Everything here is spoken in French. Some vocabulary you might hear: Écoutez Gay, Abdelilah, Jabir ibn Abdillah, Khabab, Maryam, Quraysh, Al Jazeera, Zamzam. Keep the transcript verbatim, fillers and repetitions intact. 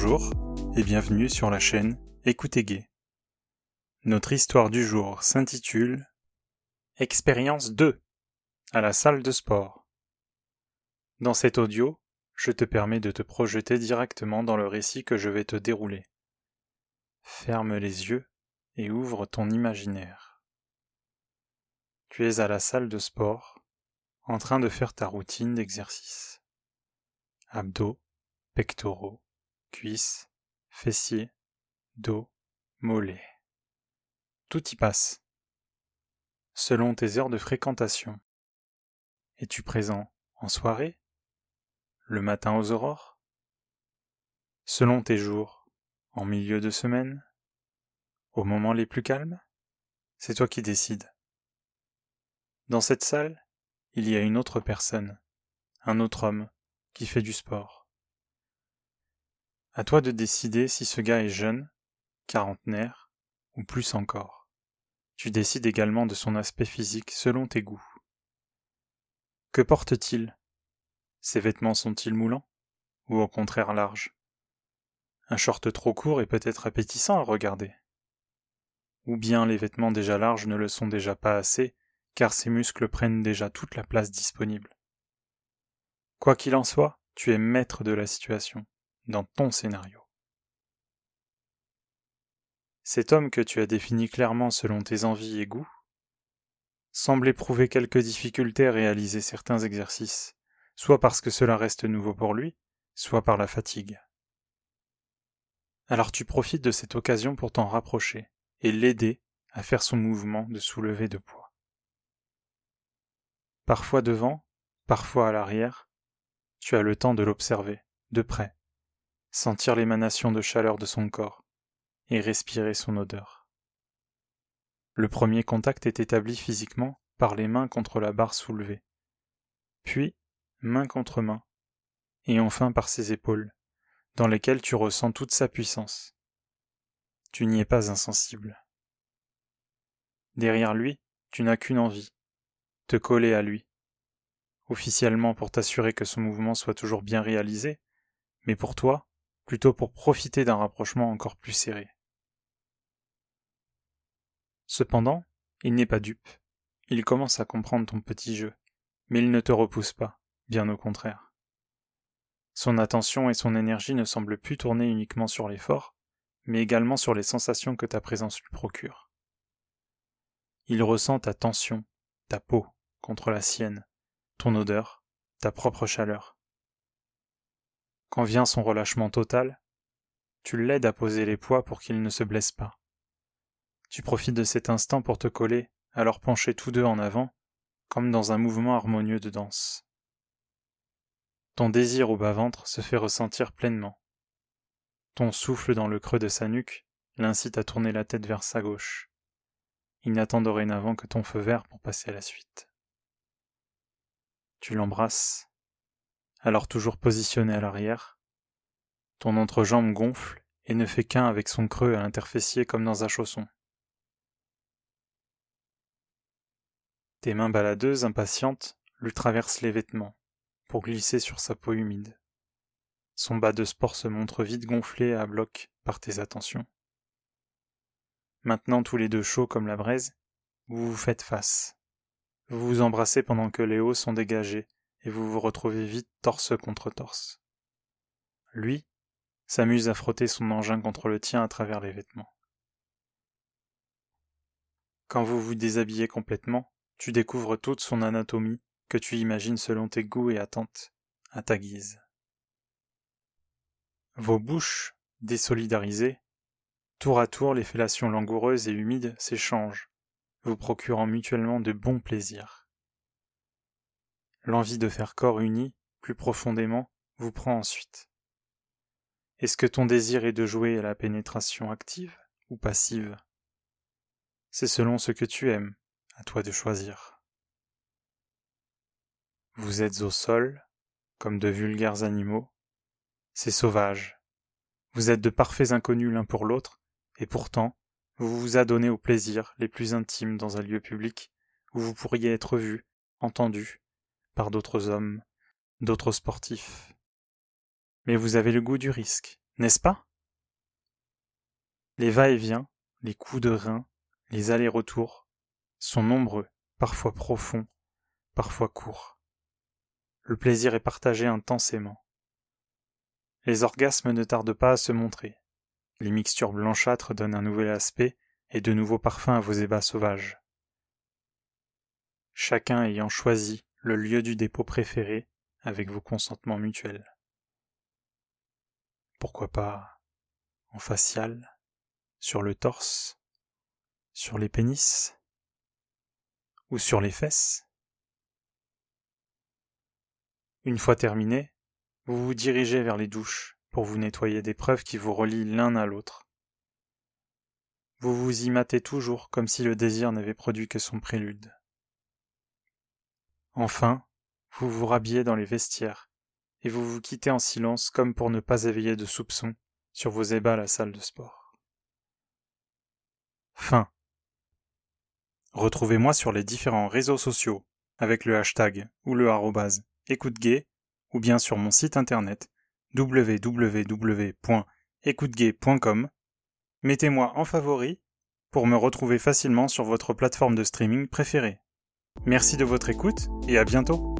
Bonjour et bienvenue sur la chaîne Écoutez Gay. Notre histoire du jour s'intitule « Expérience deux » à la salle de sport. Dans cet audio, je te permets de te projeter directement dans le récit que je vais te dérouler. Ferme les yeux et ouvre ton imaginaire. Tu es à la salle de sport, en train de faire ta routine d'exercice. Abdos, pectoraux, cuisses, fessiers, dos, mollets. Tout y passe, selon tes heures de fréquentation. Es-tu présent en soirée? Le matin aux aurores? Selon tes jours, en milieu de semaine? Aux moments les plus calmes? C'est toi qui décides. Dans cette salle, il y a une autre personne, un autre homme, qui fait du sport. À toi de décider si ce gars est jeune, quarantenaire ou plus encore. Tu décides également de son aspect physique selon tes goûts. Que porte-t-il? Ses vêtements sont-ils moulants ou au contraire larges? Un short trop court est peut-être appétissant à regarder. Ou bien les vêtements déjà larges ne le sont déjà pas assez car ses muscles prennent déjà toute la place disponible. Quoi qu'il en soit, tu es maître de la situation. Dans ton scénario. Cet homme que tu as défini clairement selon tes envies et goûts semble éprouver quelques difficultés à réaliser certains exercices, soit parce que cela reste nouveau pour lui, soit par la fatigue. Alors tu profites de cette occasion pour t'en rapprocher et l'aider à faire son mouvement de soulever de poids. Parfois devant, parfois à l'arrière, tu as le temps de l'observer, de près. Sentir l'émanation de chaleur de son corps et respirer son odeur. Le premier contact est établi physiquement par les mains contre la barre soulevée, puis main contre main, et enfin par ses épaules, dans lesquelles tu ressens toute sa puissance. Tu n'y es pas insensible. Derrière lui, tu n'as qu'une envie, te coller à lui. Officiellement pour t'assurer que son mouvement soit toujours bien réalisé, mais pour toi, plutôt pour profiter d'un rapprochement encore plus serré. Cependant, il n'est pas dupe. Il commence à comprendre ton petit jeu, mais il ne te repousse pas, bien au contraire. Son attention et son énergie ne semblent plus tourner uniquement sur l'effort, mais également sur les sensations que ta présence lui procure. Il ressent ta tension, ta peau, contre la sienne, ton odeur, ta propre chaleur. Quand vient son relâchement total, tu l'aides à poser les poids pour qu'il ne se blesse pas. Tu profites de cet instant pour te coller, alors pencher tous deux en avant, comme dans un mouvement harmonieux de danse. Ton désir au bas-ventre se fait ressentir pleinement. Ton souffle dans le creux de sa nuque l'incite à tourner la tête vers sa gauche. Il n'attend dorénavant que ton feu vert pour passer à la suite. Tu l'embrasses. Alors toujours positionné à l'arrière, ton entrejambe gonfle et ne fait qu'un avec son creux à l'interfessier comme dans un chausson. Tes mains baladeuses, impatientes, lui traversent les vêtements pour glisser sur sa peau humide. Son bas de sport se montre vite gonflé à bloc par tes attentions. Maintenant tous les deux chauds comme la braise, vous vous faites face. Vous vous embrassez pendant que les hauts sont dégagés, et vous vous retrouvez vite torse contre torse. Lui s'amuse à frotter son engin contre le tien à travers les vêtements. Quand vous vous déshabillez complètement, tu découvres toute son anatomie que tu imagines selon tes goûts et attentes, à ta guise. Vos bouches, désolidarisées, tour à tour les fellations langoureuses et humides s'échangent, vous procurant mutuellement de bons plaisirs. L'envie de faire corps uni, plus profondément, vous prend ensuite. Est-ce que ton désir est de jouer à la pénétration active ou passive? C'est selon ce que tu aimes, à toi de choisir. Vous êtes au sol, comme de vulgaires animaux. C'est sauvage. Vous êtes de parfaits inconnus l'un pour l'autre, et pourtant, vous vous adonnez aux plaisirs les plus intimes dans un lieu public où vous pourriez être vu, entendu, par d'autres hommes, d'autres sportifs. Mais vous avez le goût du risque, n'est-ce pas ? Les va-et-vient, les coups de reins, les allers-retours sont nombreux, parfois profonds, parfois courts. Le plaisir est partagé intensément. Les orgasmes ne tardent pas à se montrer. Les mixtures blanchâtres donnent un nouvel aspect et de nouveaux parfums à vos ébats sauvages. Chacun ayant choisi le lieu du dépôt préféré avec vos consentements mutuels. Pourquoi pas en facial, sur le torse, sur les pénis ou sur les fesses. Une fois terminé, vous vous dirigez vers les douches pour vous nettoyer des preuves qui vous relient l'un à l'autre. Vous vous y matez toujours comme si le désir n'avait produit que son prélude. Enfin, vous vous rhabillez dans les vestiaires et vous vous quittez en silence comme pour ne pas éveiller de soupçons sur vos ébats à la salle de sport. Fin. Retrouvez-moi sur les différents réseaux sociaux avec le hashtag ou le arrobase écoute gay ou bien sur mon site internet w w w point écoute gay point com. Mettez-moi en favori pour me retrouver facilement sur votre plateforme de streaming préférée. Merci de votre écoute et à bientôt.